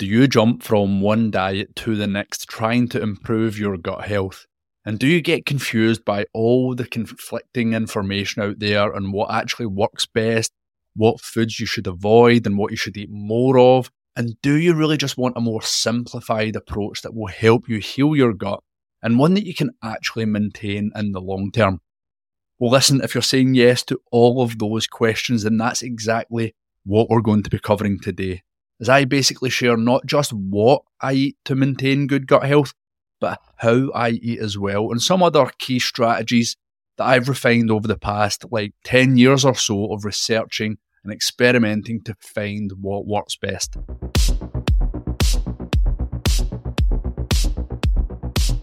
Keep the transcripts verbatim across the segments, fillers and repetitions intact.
Do you jump from one diet to the next trying to improve your gut health? And do you get confused by all the conflicting information out there on what actually works best, what foods you should avoid and what you should eat more of? And do you really just want a more simplified approach that will help you heal your gut and one that you can actually maintain in the long term? Well, listen, if you're saying yes to all of those questions, then that's exactly what we're going to be covering today, as I basically share not just what I eat to maintain good gut health, but how I eat as well, and some other key strategies that I've refined over the past like ten years or so of researching and experimenting to find what works best.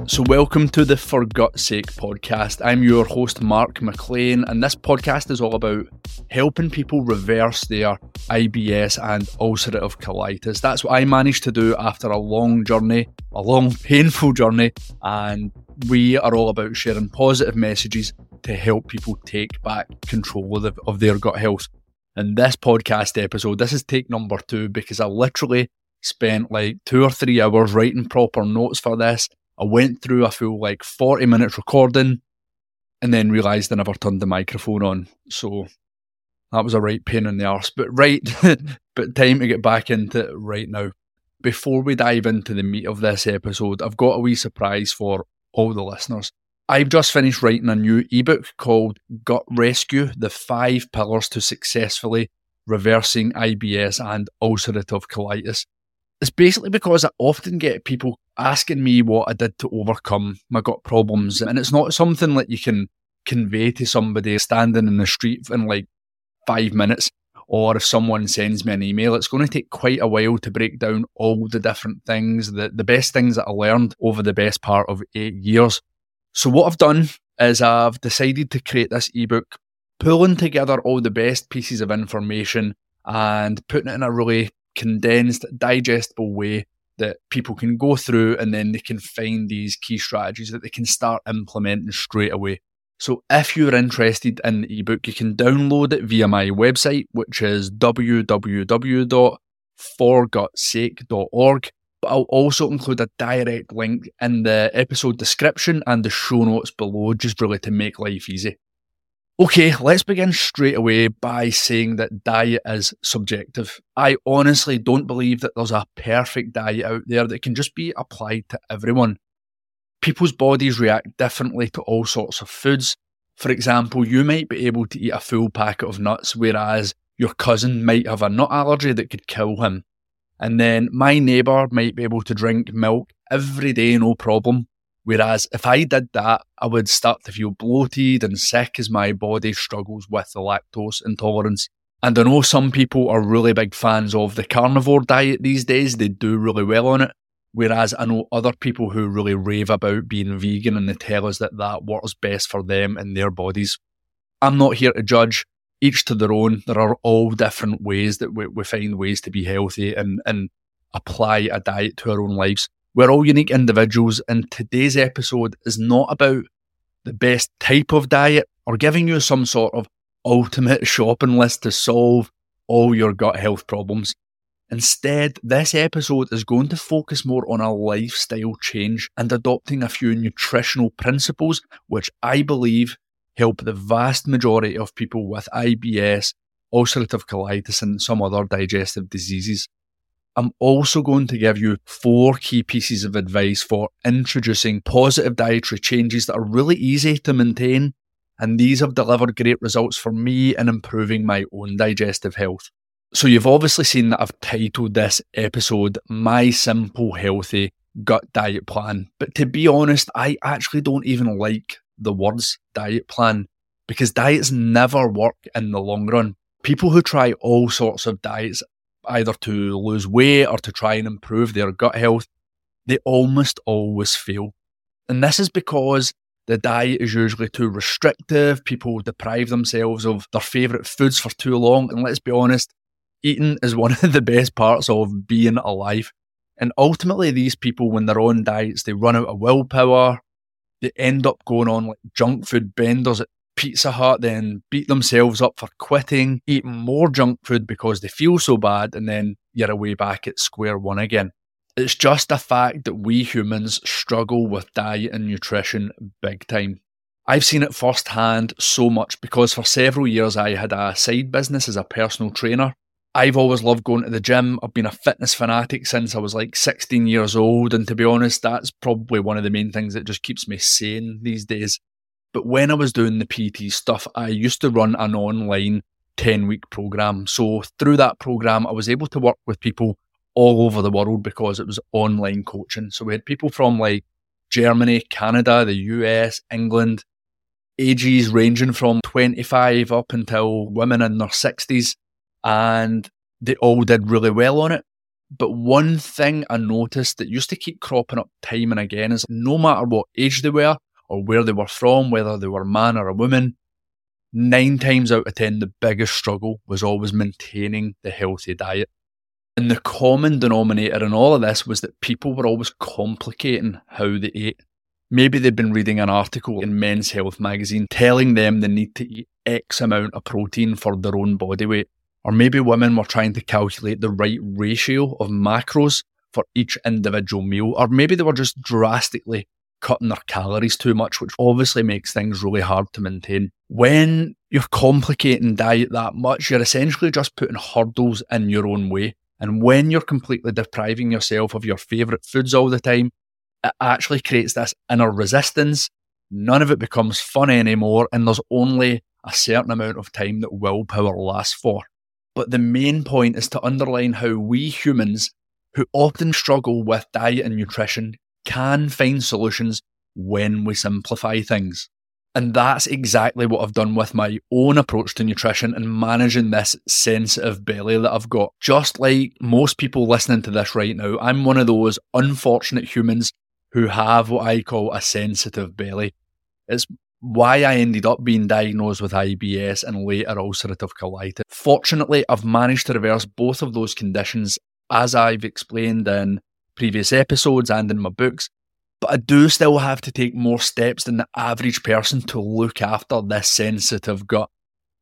So welcome to the For Gut Sake podcast. I'm your host, Marc McLean, and this podcast is all about helping people reverse their I B S and ulcerative colitis. That's what I managed to do after a long journey, a long painful journey, and we are all about sharing positive messages to help people take back control of, the, of their gut health. In this podcast episode, this is take number two, because I literally spent like two or three hours writing proper notes for this. I went through a full like forty minutes recording and then realised I never turned the microphone on. So that was a right pain in the arse, but right, but time to get back into it right now. Before we dive into the meat of this episode, I've got a wee surprise for all the listeners. I've just finished writing a new ebook called Gut Rescue, the five pillars to successfully reversing I B S and ulcerative colitis. It's basically because I often get people asking me what I did to overcome my gut problems. And it's not something that you can convey to somebody standing in the street in like five minutes. Or if someone sends me an email, it's going to take quite a while to break down all the different things, the, the best things that I learned over the best part of eight years. So what I've done is I've decided to create this ebook, pulling together all the best pieces of information and putting it in a really condensed, digestible way that people can go through, and then they can find these key strategies that they can start implementing straight away. So if you're interested in the ebook, you can download it via my website, which is w w w dot for gut sake dot org. But I'll also include a direct link in the episode description and the show notes below, just really to make life easy. Okay, let's begin straight away by saying that diet is subjective. I honestly don't believe that there's a perfect diet out there that can just be applied to everyone. People's bodies react differently to all sorts of foods. For example, you might be able to eat a full packet of nuts, whereas your cousin might have a nut allergy that could kill him. And then my neighbour might be able to drink milk every day, no problem. Whereas if I did that, I would start to feel bloated and sick as my body struggles with the lactose intolerance. And I know some people are really big fans of the carnivore diet these days. They do really well on it. Whereas I know other people who really rave about being vegan, and they tell us that that works best for them and their bodies. I'm not here to judge. Each to their own. There are all different ways that we, we find ways to be healthy and, and apply a diet to our own lives. We're all unique individuals, and today's episode is not about the best type of diet or giving you some sort of ultimate shopping list to solve all your gut health problems. Instead, this episode is going to focus more on a lifestyle change and adopting a few nutritional principles, which I believe help the vast majority of people with I B S, ulcerative colitis, and some other digestive diseases. I'm also going to give you four key pieces of advice for introducing positive dietary changes that are really easy to maintain, and these have delivered great results for me in improving my own digestive health. So you've obviously seen that I've titled this episode, My Simple Healthy Gut Diet Plan, but to be honest, I actually don't even like the words diet plan, because diets never work in the long run. People who try all sorts of diets, either to lose weight or to try and improve their gut health, they almost always fail. And this is because the diet is usually too restrictive, people deprive themselves of their favourite foods for too long, and let's be honest, eating is one of the best parts of being alive. And ultimately these people, when they're on diets, they run out of willpower, they end up going on like junk food benders at Pizza Hut, then beat themselves up for quitting, eating more junk food because they feel so bad, and then you're away back at square one again. It's just a fact that we humans struggle with diet and nutrition big time. I've seen it firsthand so much because for several years I had a side business as a personal trainer. I've always loved going to the gym. I've been a fitness fanatic since I was like sixteen years old. And to be honest, that's probably one of the main things that just keeps me sane these days. But when I was doing the P T stuff, I used to run an online ten-week program. So through that program, I was able to work with people all over the world because it was online coaching. So we had people from like Germany, Canada, the U S, England, ages ranging from twenty-five up until women in their sixties. And they all did really well on it. But one thing I noticed that used to keep cropping up time and again is no matter what age they were or where they were from, whether they were a man or a woman, nine times out of ten, the biggest struggle was always maintaining the healthy diet. And the common denominator in all of this was that people were always complicating how they ate. Maybe they'd been reading an article in Men's Health magazine telling them they need to eat X amount of protein for their own body weight. Or maybe women were trying to calculate the right ratio of macros for each individual meal. Or maybe they were just drastically cutting their calories too much, which obviously makes things really hard to maintain. When you're complicating diet that much, you're essentially just putting hurdles in your own way. And when you're completely depriving yourself of your favourite foods all the time, it actually creates this inner resistance. None of it becomes fun anymore, and there's only a certain amount of time that willpower lasts for. But the main point is to underline how we humans, who often struggle with diet and nutrition, can find solutions when we simplify things. And that's exactly what I've done with my own approach to nutrition and managing this sensitive belly that I've got. Just like most people listening to this right now, I'm one of those unfortunate humans who have what I call a sensitive belly. It's why I ended up being diagnosed with I B S and later ulcerative colitis. Fortunately, I've managed to reverse both of those conditions, as I've explained in previous episodes and in my books, but I do still have to take more steps than the average person to look after this sensitive gut.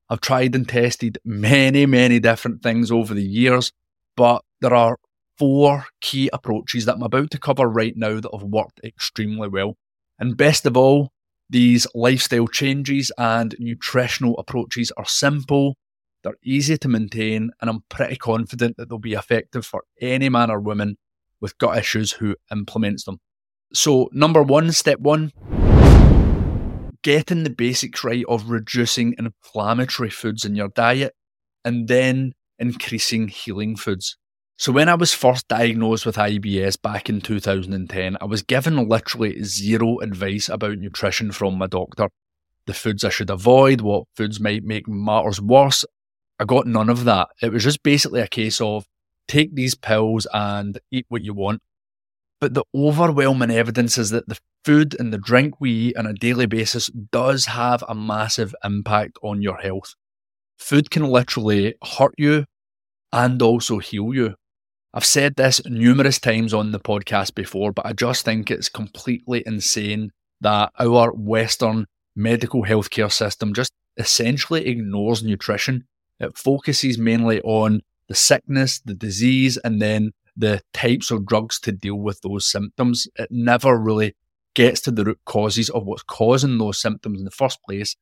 I've tried and tested many, many different things over the years, but there are four key approaches that I'm about to cover right now that have worked extremely well. And best of all, these lifestyle changes and nutritional approaches are simple, they're easy to maintain, and I'm pretty confident that they'll be effective for any man or woman with gut issues who implements them. So number one, step one, getting the basics right of reducing inflammatory foods in your diet and then increasing healing foods. So when I was first diagnosed with I B S back in two thousand ten, I was given literally zero advice about nutrition from my doctor. The foods I should avoid, what foods might make matters worse, I got none of that. It was just basically a case of take these pills and eat what you want. But the overwhelming evidence is that the food and the drink we eat on a daily basis does have a massive impact on your health. Food can literally hurt you and also heal you. I've said this numerous times on the podcast before, but I just think it's completely insane that our Western medical healthcare system just essentially ignores nutrition. It focuses mainly on the sickness, the disease, and then the types of drugs to deal with those symptoms. It never really gets to the root causes of what's causing those symptoms in the first place.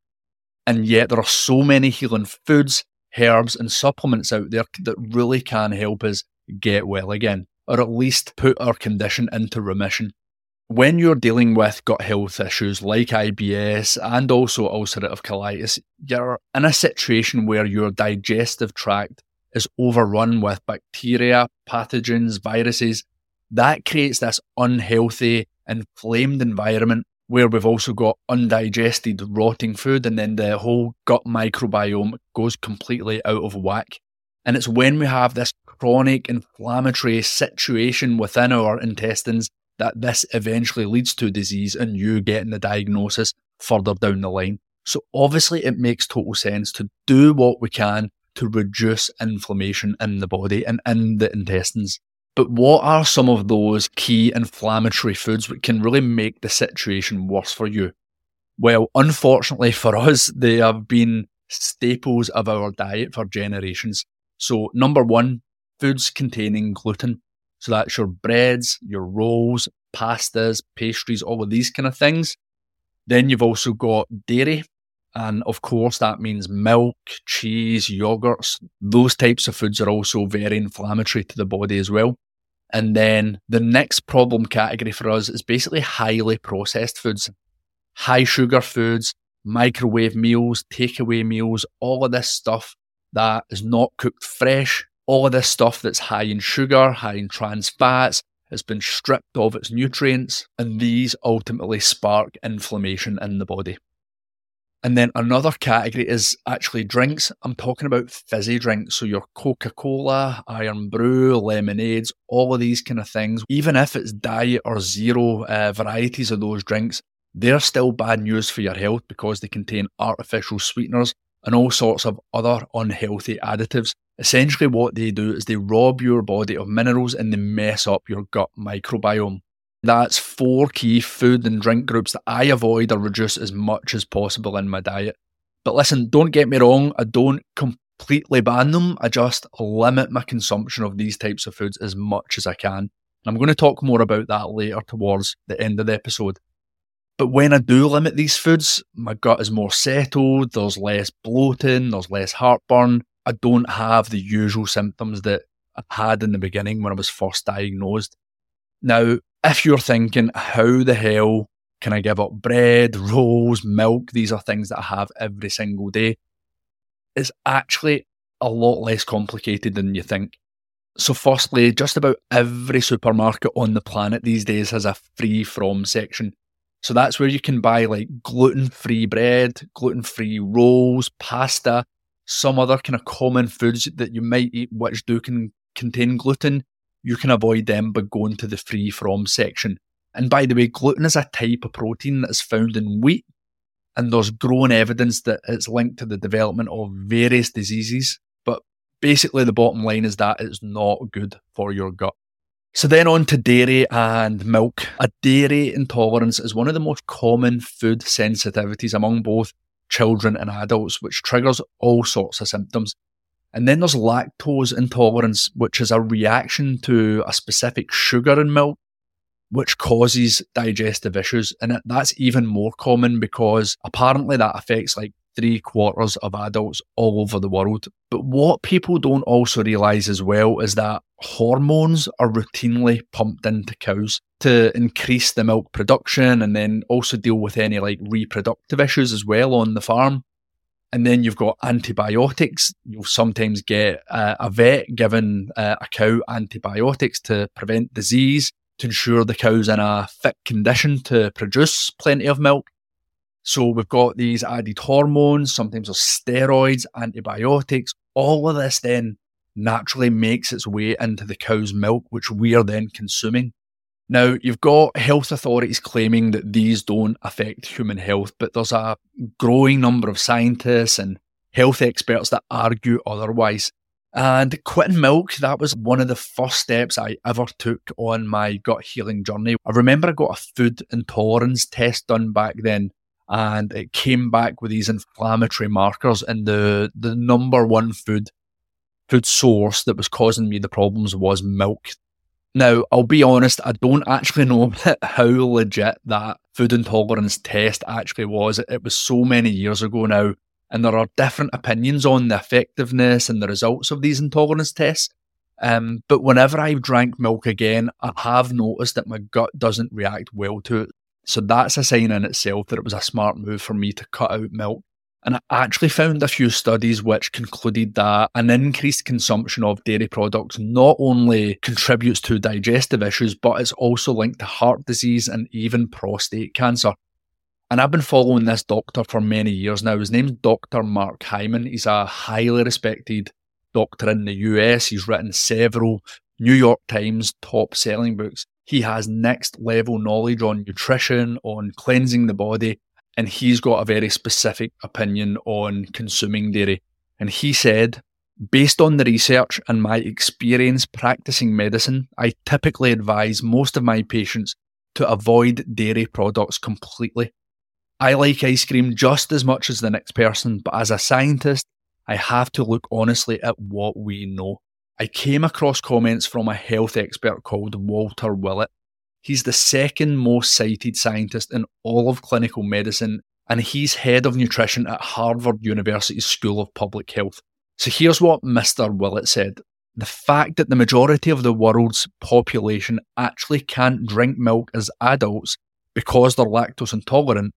And yet there are so many healing foods, herbs and supplements out there that really can help us get well again, or at least put our condition into remission. When you're dealing with gut health issues like I B S and also ulcerative colitis, you're in a situation where your digestive tract is overrun with bacteria, pathogens, viruses. That creates this unhealthy, inflamed environment where we've also got undigested, rotting food, and then the whole gut microbiome goes completely out of whack. And it's when we have this chronic inflammatory situation within our intestines that this eventually leads to disease and you getting the diagnosis further down the line. So obviously it makes total sense to do what we can to reduce inflammation in the body and in the intestines. But what are some of those key inflammatory foods that can really make the situation worse for you? Well, unfortunately for us, they have been staples of our diet for generations. So number one, foods containing gluten. So that's your breads, your rolls, pastas, pastries, all of these kind of things. Then you've also got dairy. And of course, that means milk, cheese, yogurts. Those types of foods are also very inflammatory to the body as well. And then the next problem category for us is basically highly processed foods, high sugar foods, microwave meals, takeaway meals, all of this stuff that is not cooked fresh, all of this stuff that's high in sugar, high in trans fats, has been stripped of its nutrients, and these ultimately spark inflammation in the body. And then another category is actually drinks. I'm talking about fizzy drinks. So your Coca-Cola, Iron Brew, lemonades, all of these kind of things. Even if it's diet or zero uh, varieties of those drinks, they're still bad news for your health because they contain artificial sweeteners and all sorts of other unhealthy additives. Essentially what they do is they rob your body of minerals and they mess up your gut microbiome. That's four key food and drink groups that I avoid or reduce as much as possible in my diet. But listen, don't get me wrong, I don't completely ban them. I just limit my consumption of these types of foods as much as I can. And I'm going to talk more about that later towards the end of the episode. But when I do limit these foods, my gut is more settled, there's less bloating, there's less heartburn. I don't have the usual symptoms that I had in the beginning when I was first diagnosed. Now, if you're thinking, how the hell can I give up bread, rolls, milk? These are things that I have every single day. It's actually a lot less complicated than you think. So firstly, just about every supermarket on the planet these days has a free from section. So that's where you can buy like gluten-free bread, gluten-free rolls, pasta, some other kind of common foods that you might eat which do can contain gluten. You can avoid them by going to the free from section. And by the way, gluten is a type of protein that is found in wheat, and there's growing evidence that it's linked to the development of various diseases. But basically the bottom line is that it's not good for your gut. So then on to dairy and milk. A dairy intolerance is one of the most common food sensitivities among both children and adults, which triggers all sorts of symptoms. And then there's lactose intolerance, which is a reaction to a specific sugar in milk, which causes digestive issues. And that's even more common because apparently that affects like three quarters of adults all over the world. But what people don't also realise as well is that hormones are routinely pumped into cows to increase the milk production and then also deal with any like reproductive issues as well on the farm. And then you've got antibiotics. You'll sometimes get uh, a vet giving uh, a cow antibiotics to prevent disease, to ensure the cow's in a fit condition to produce plenty of milk. So we've got these added hormones, sometimes there's steroids, antibiotics. All of this then naturally makes its way into the cow's milk, which we are then consuming. Now, you've got health authorities claiming that these don't affect human health, but there's a growing number of scientists and health experts that argue otherwise. And quitting milk, that was one of the first steps I ever took on my gut healing journey. I remember I got a food intolerance test done back then, and it came back with these inflammatory markers, and the, the number one food, food source that was causing me the problems was milk. Now, I'll be honest, I don't actually know how legit that food intolerance test actually was. It was so many years ago now, and there are different opinions on the effectiveness and the results of these intolerance tests. Um, but whenever I've drank milk again, I have noticed that my gut doesn't react well to it. So that's a sign in itself that it was a smart move for me to cut out milk. And I actually found a few studies which concluded that an increased consumption of dairy products not only contributes to digestive issues, but it's also linked to heart disease and even prostate cancer. And I've been following this doctor for many years now. His name's Doctor Mark Hyman. He's a highly respected doctor in the U S. He's written several New York Times top-selling books. He has next-level knowledge on nutrition, on cleansing the body, and he's got a very specific opinion on consuming dairy. And he said, based on the research and my experience practicing medicine, I typically advise most of my patients to avoid dairy products completely. I like ice cream just as much as the next person, but as a scientist, I have to look honestly at what we know. I came across comments from a health expert called Walter Willett. He's the second most cited scientist in all of clinical medicine, and he's head of nutrition at Harvard University's School of Public Health. So here's what Mister Willett said. The fact that the majority of the world's population actually can't drink milk as adults because they're lactose intolerant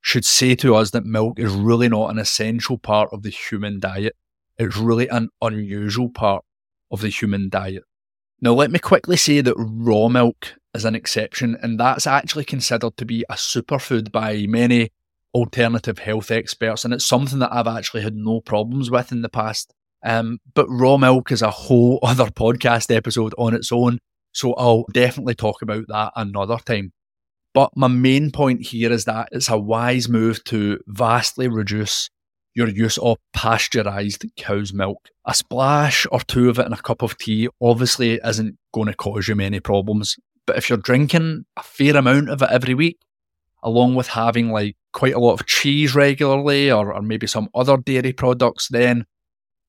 should say to us that milk is really not an essential part of the human diet. It's really an unusual part of the human diet. Now, let me quickly say that raw milk is an exception, and that's actually considered to be a superfood by many alternative health experts, and it's something that I've actually had no problems with in the past. Um, but raw milk is a whole other podcast episode on its own, so I'll definitely talk about that another time. But my main point here is that it's a wise move to vastly reduce your use of pasteurised cow's milk. A splash or two of it in a cup of tea obviously isn't going to cause you many problems, but if you're drinking a fair amount of it every week, along with having like quite a lot of cheese regularly or, or maybe some other dairy products, then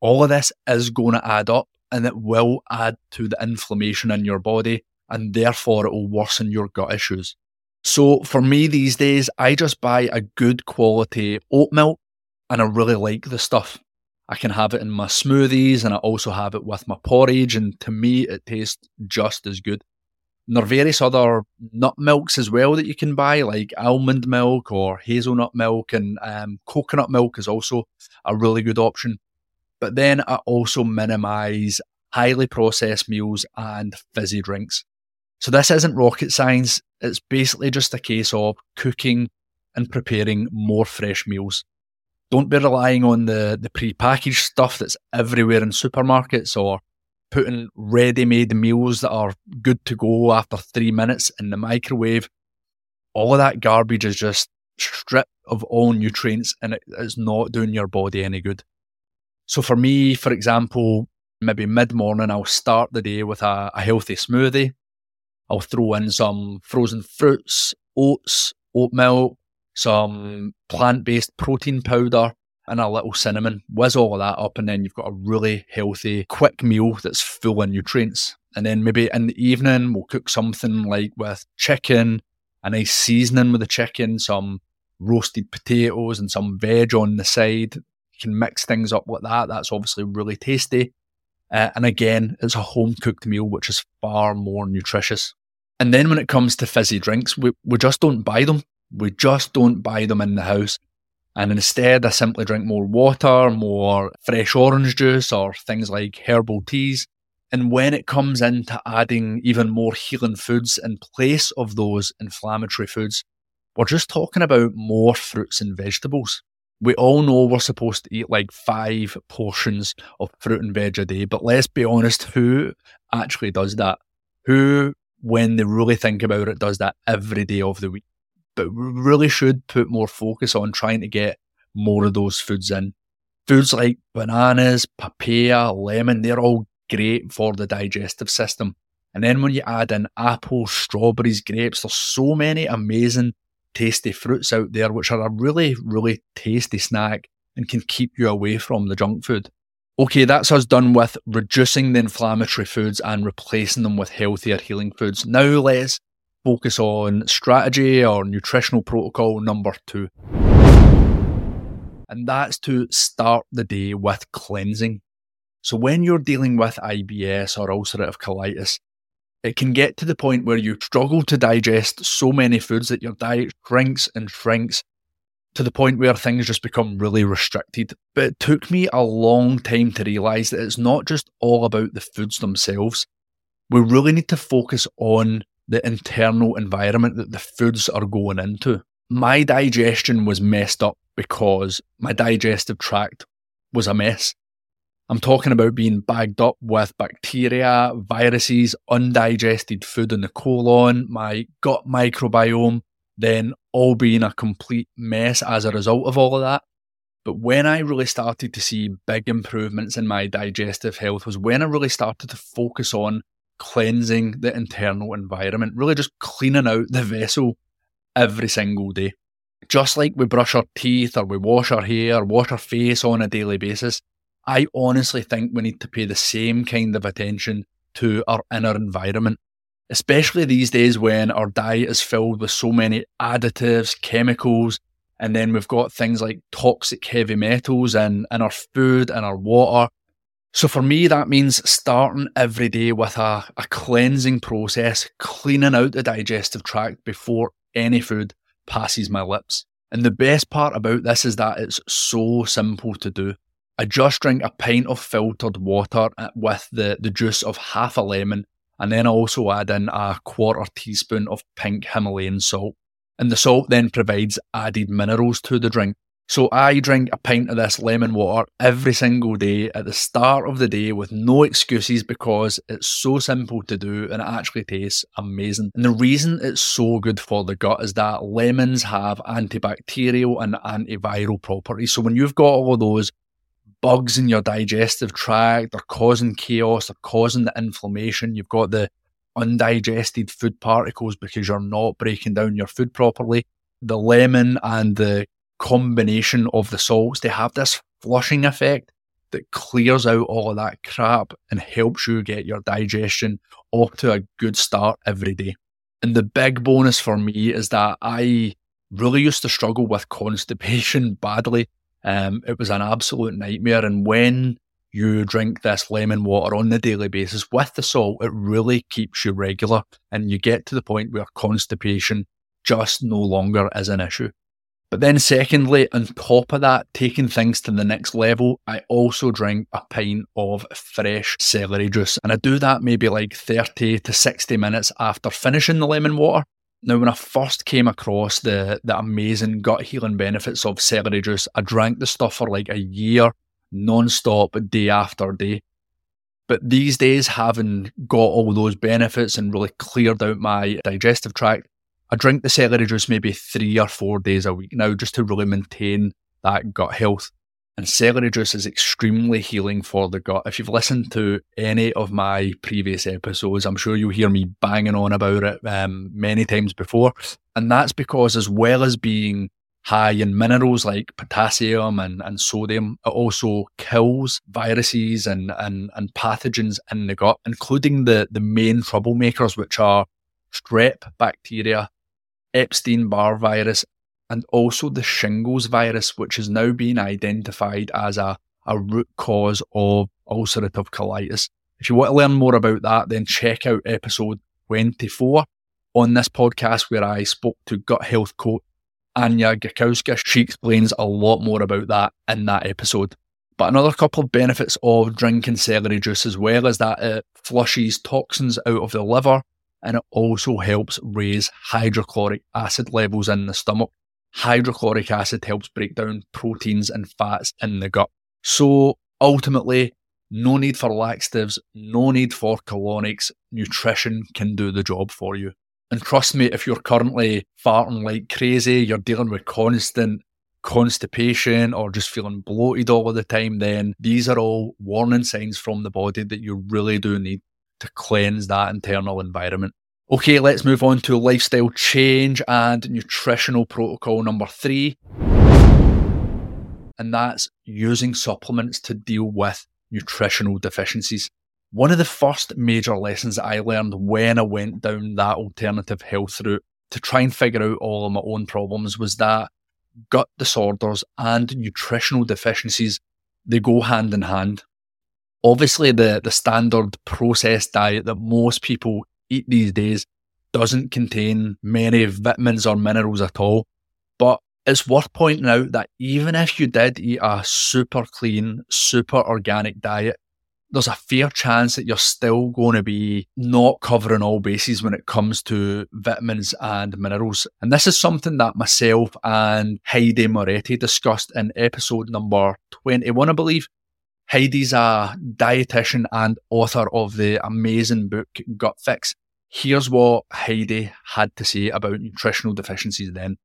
all of this is going to add up, and it will add to the inflammation in your body, and therefore it will worsen your gut issues. So for me these days, I just buy a good quality oat milk, and I really like the stuff. I can have it in my smoothies, and I also have it with my porridge, and to me it tastes just as good. And there are various other nut milks as well that you can buy, like almond milk or hazelnut milk, and um, coconut milk is also a really good option. But then I also minimise highly processed meals and fizzy drinks. So this isn't rocket science. It's basically just a case of cooking and preparing more fresh meals. Don't be relying on the, the pre-packaged stuff that's everywhere in supermarkets, or putting ready-made meals that are good to go after three minutes in the microwave. All of that garbage is just stripped of all nutrients, and it is not doing your body any good. So for me, for example, maybe mid-morning, I'll start the day with a, a healthy smoothie. I'll throw in some frozen fruits, oats, oat milk, some plant-based protein powder, and a little cinnamon. Whiz all of that up, and then you've got a really healthy, quick meal that's full of nutrients. And then maybe in the evening, we'll cook something like with chicken, a nice seasoning with the chicken, some roasted potatoes and some veg on the side. You can mix things up like that. That's obviously really tasty. Uh, and again, it's a home-cooked meal, which is far more nutritious. And then when it comes to fizzy drinks, we, we just don't buy them. We just don't buy them in the house. And instead, I simply drink more water, more fresh orange juice, or things like herbal teas. And when it comes into adding even more healing foods in place of those inflammatory foods, we're just talking about more fruits and vegetables. We all know we're supposed to eat like five portions of fruit and veg a day, but let's be honest, who actually does that? Who, when they really think about it, does that every day of the week? But we really should put more focus on trying to get more of those foods in. Foods like bananas, papaya, lemon, they're all great for the digestive system. And then when you add in apples, strawberries, grapes, there's so many amazing tasty fruits out there, which are a really, really tasty snack and can keep you away from the junk food. Okay, that's us done with reducing the inflammatory foods and replacing them with healthier healing foods. Now let's focus on strategy or nutritional protocol number two. And that's to start the day with cleansing. So when you're dealing with I B S or ulcerative colitis, it can get to the point where you struggle to digest so many foods that your diet shrinks and shrinks to the point where things just become really restricted. But it took me a long time to realise that it's not just all about the foods themselves. We really need to focus on the internal environment that the foods are going into. My digestion was messed up because my digestive tract was a mess. I'm talking about being bagged up with bacteria, viruses, undigested food in the colon, my gut microbiome, then all being a complete mess as a result of all of that. But when I really started to see big improvements in my digestive health was when I really started to focus on cleansing the internal environment, really just cleaning out the vessel every single day. Just like we brush our teeth or we wash our hair, wash our face on a daily basis, I honestly think we need to pay the same kind of attention to our inner environment, especially these days when our diet is filled with so many additives, chemicals, and then we've got things like toxic heavy metals in, in our food and our water. So for me, that means starting every day with a, a cleansing process, cleaning out the digestive tract before any food passes my lips. And the best part about this is that it's so simple to do. I just drink a pint of filtered water with the, the juice of half a lemon, and then I also add in a quarter teaspoon of pink Himalayan salt. And the salt then provides added minerals to the drink. So I drink a pint of this lemon water every single day at the start of the day with no excuses because it's so simple to do and it actually tastes amazing. And the reason it's so good for the gut is that lemons have antibacterial and antiviral properties. So when you've got all of those bugs in your digestive tract, they're causing chaos, they're causing the inflammation, you've got the undigested food particles because you're not breaking down your food properly. The lemon and the combination of the salts, they have this flushing effect that clears out all of that crap and helps you get your digestion off to a good start every day. And the big bonus for me is that I really used to struggle with constipation badly. Um, it was an absolute nightmare. And when you drink this lemon water on the daily basis with the salt, it really keeps you regular and you get to the point where constipation just no longer is an issue. But then secondly, on top of that, taking things to the next level, I also drink a pint of fresh celery juice. And I do that maybe like thirty to sixty minutes after finishing the lemon water. Now, when I first came across the, the amazing gut healing benefits of celery juice, I drank the stuff for like a year, non-stop, day after day. But these days, having got all those benefits and really cleared out my digestive tract, I drink the celery juice maybe three or four days a week now just to really maintain that gut health. And celery juice is extremely healing for the gut. If you've listened to any of my previous episodes, I'm sure you'll hear me banging on about it um, many times before. And that's because as well as being high in minerals like potassium and, and sodium, it also kills viruses and, and, and pathogens in the gut, including the, the main troublemakers, which are strep bacteria, Epstein-Barr virus, and also the shingles virus, which is now being identified as a, a root cause of ulcerative colitis. If you want to learn more about that, then check out episode twenty-four on this podcast where I spoke to gut health coach Anya Gakowska. She explains a lot more about that in that episode. But another couple of benefits of drinking celery juice as well is that it flushes toxins out of the liver, and it also helps raise hydrochloric acid levels in the stomach. Hydrochloric acid helps break down proteins and fats in the gut. So ultimately, no need for laxatives, no need for colonics. Nutrition can do the job for you. And trust me, if you're currently farting like crazy, you're dealing with constant constipation or just feeling bloated all of the time, then these are all warning signs from the body that you really do need to cleanse that internal environment. Okay, let's move on to lifestyle change and nutritional protocol number three. And that's using supplements to deal with nutritional deficiencies. One of the first major lessons I learned when I went down that alternative health route to try and figure out all of my own problems was that gut disorders and nutritional deficiencies, they go hand in hand. Obviously, the, the standard processed diet that most people eat these days doesn't contain many vitamins or minerals at all. But it's worth pointing out that even if you did eat a super clean, super organic diet, there's a fair chance that you're still going to be not covering all bases when it comes to vitamins and minerals. And this is something that myself and Heidi Moretti discussed in episode number twenty-one, I believe. Heidi's a dietitian and author of the amazing book Gut Fix. Here's what Heidi had to say about nutritional deficiencies then.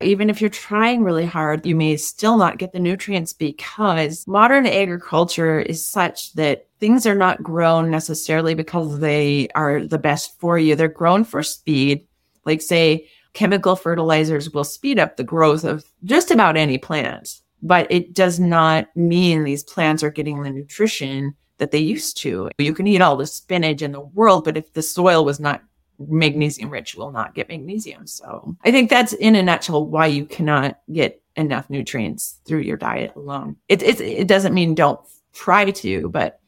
Even if you're trying really hard, you may still not get the nutrients because modern agriculture is such that things are not grown necessarily because they are the best for you. They're grown for speed. Like, say, chemical fertilizers will speed up the growth of just about any plant. but it does not mean these plants are getting the nutrition that they used to. You can eat all the spinach in the world, but if the soil was not magnesium rich, will not get magnesium. So I think that's in a nutshell why you cannot get enough nutrients through your diet alone. It, it, it doesn't mean don't try to, but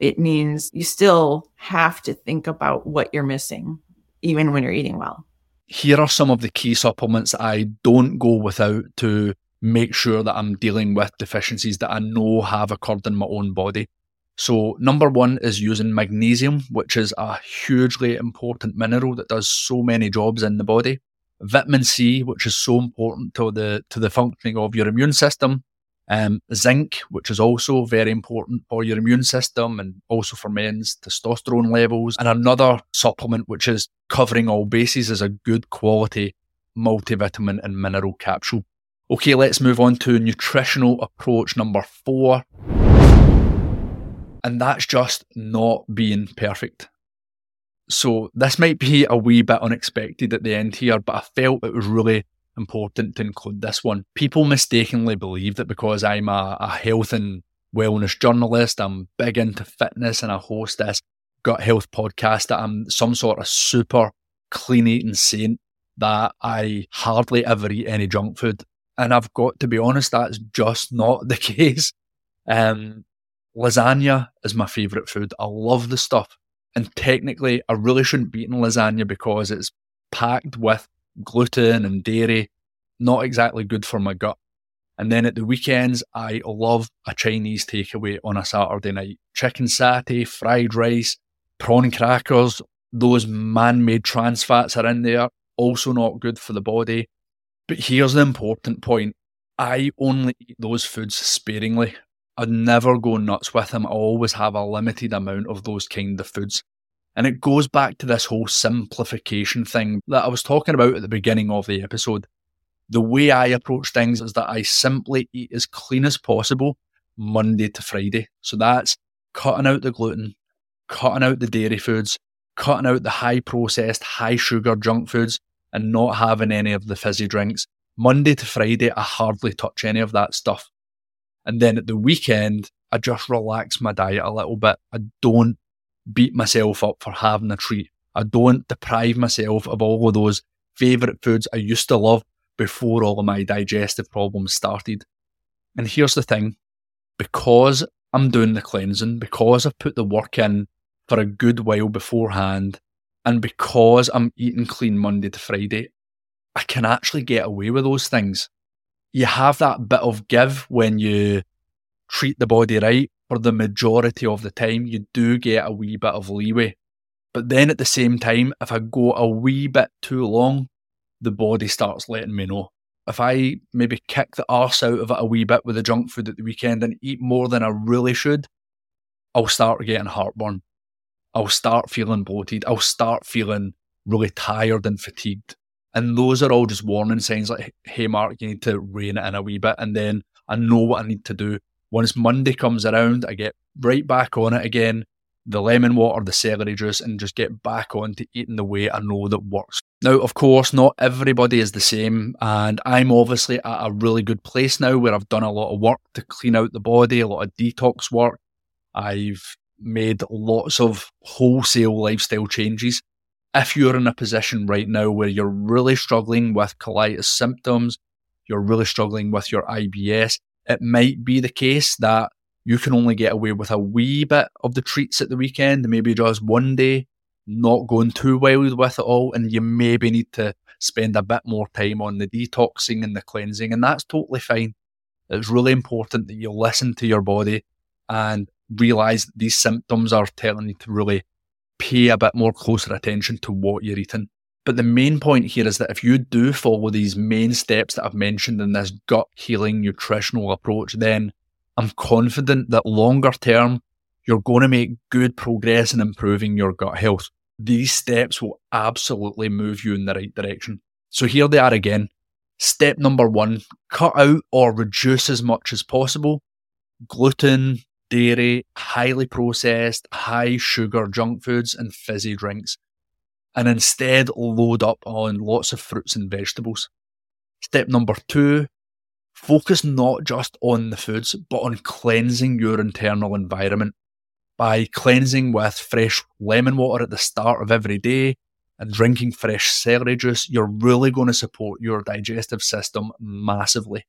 it means you still have to think about what you're missing, even when you're eating well. Here are some of the key supplements I don't go without to make sure that I'm dealing with deficiencies that I know have occurred in my own body. So number one is using magnesium, which is a hugely important mineral that does so many jobs in the body. Vitamin C, which is so important to the to the functioning of your immune system. Um, zinc, which is also very important for your immune system and also for men's testosterone levels. And another supplement which is covering all bases is a good quality multivitamin and mineral capsule. Okay, let's move on to nutritional approach number four. And that's just not being perfect. So this might be a wee bit unexpected at the end here, but I felt it was really important to include this one. People mistakenly believe that because I'm a, a health and wellness journalist, I'm big into fitness and I host this gut health podcast, that I'm some sort of super clean eating saint, that I hardly ever eat any junk food. And I've got to be honest, that's just not the case. Um, Lasagna is my favourite food. I love the stuff. And technically, I really shouldn't be eating lasagna because it's packed with gluten and dairy. Not exactly good for my gut. And then at the weekends, I love a Chinese takeaway on a Saturday night. Chicken satay, fried rice, prawn crackers. Those man-made trans fats are in there. Also not good for the body. But here's the important point. I only eat those foods sparingly. I'd never go nuts with them. I always have a limited amount of those kind of foods. And it goes back to this whole simplification thing that I was talking about at the beginning of the episode. The way I approach things is that I simply eat as clean as possible Monday to Friday. So that's cutting out the gluten, cutting out the dairy foods, cutting out the high processed, high sugar junk foods, and not having any of the fizzy drinks. Monday to Friday, I hardly touch any of that stuff. And then at the weekend, I just relax my diet a little bit. I don't beat myself up for having a treat. I don't deprive myself of all of those favourite foods I used to love before all of my digestive problems started. And here's the thing. Because I'm doing the cleansing, because I've put the work in for a good while beforehand, and because I'm eating clean Monday to Friday, I can actually get away with those things. You have that bit of give when you treat the body right. For the majority of the time, you do get a wee bit of leeway. But then at the same time, if I go a wee bit too long, the body starts letting me know. If I maybe kick the arse out of it a wee bit with the junk food at the weekend and eat more than I really should, I'll start getting heartburn. I'll start feeling bloated. I'll start feeling really tired and fatigued. And those are all just warning signs like, hey, Mark, you need to rein it in a wee bit. And then I know what I need to do. Once Monday comes around, I get right back on it again, the lemon water, the celery juice, and just get back on to eating the way I know that works. Now, of course, not everybody is the same. And I'm obviously at a really good place now where I've done a lot of work to clean out the body, a lot of detox work. I've made lots of wholesale lifestyle changes. If you're in a position right now where you're really struggling with colitis symptoms, you're really struggling with your I B S, it might be the case that you can only get away with a wee bit of the treats at the weekend, maybe just one day, not going too wild with it all, and you maybe need to spend a bit more time on the detoxing and the cleansing, and that's totally fine. It's really important that you listen to your body and realise that these symptoms are telling you to really pay a bit more closer attention to what you're eating. But the main point here is that if you do follow these main steps that I've mentioned in this gut healing nutritional approach, then I'm confident that longer term, you're going to make good progress in improving your gut health. These steps will absolutely move you in the right direction. So here they are again. Step number one, cut out or reduce as much as possible gluten, dairy, highly processed, high sugar junk foods and fizzy drinks, and instead load up on lots of fruits and vegetables. Step number two, Focus not just on the foods, but on cleansing your internal environment by cleansing with fresh lemon water at the start of every day and drinking fresh celery juice. You're really going to support your digestive system massively.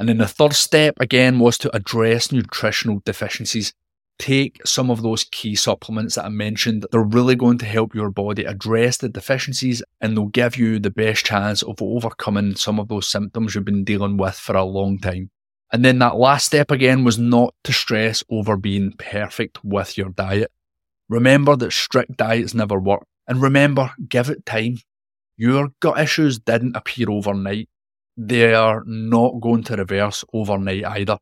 And then the third step, again, was to address nutritional deficiencies. Take some of those key supplements that I mentioned. They're really going to help your body address the deficiencies, and they'll give you the best chance of overcoming some of those symptoms you've been dealing with for a long time. And then that last step again was not to stress over being perfect with your diet. Remember that strict diets never work. And remember, give it time. Your gut issues didn't appear overnight. They are not going to reverse overnight either.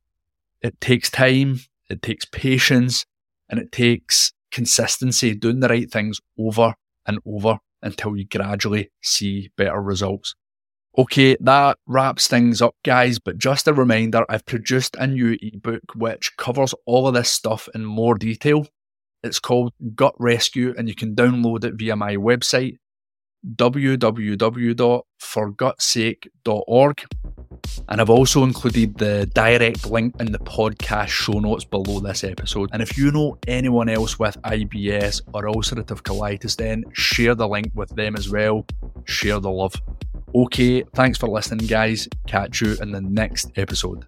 It takes time, it takes patience, and it takes consistency, doing the right things over and over until you gradually see better results. Okay, that wraps things up, guys, but just a reminder, I've produced a new ebook which covers all of this stuff in more detail. It's called Gut Rescue, and you can download it via my website, w w w dot for gut sake dot org. And I've also included the direct link in the podcast show notes below this episode. And if you know anyone else with I B S or ulcerative colitis, then share the link with them as well. Share the love. Okay, thanks for listening, guys. Catch you in the next episode.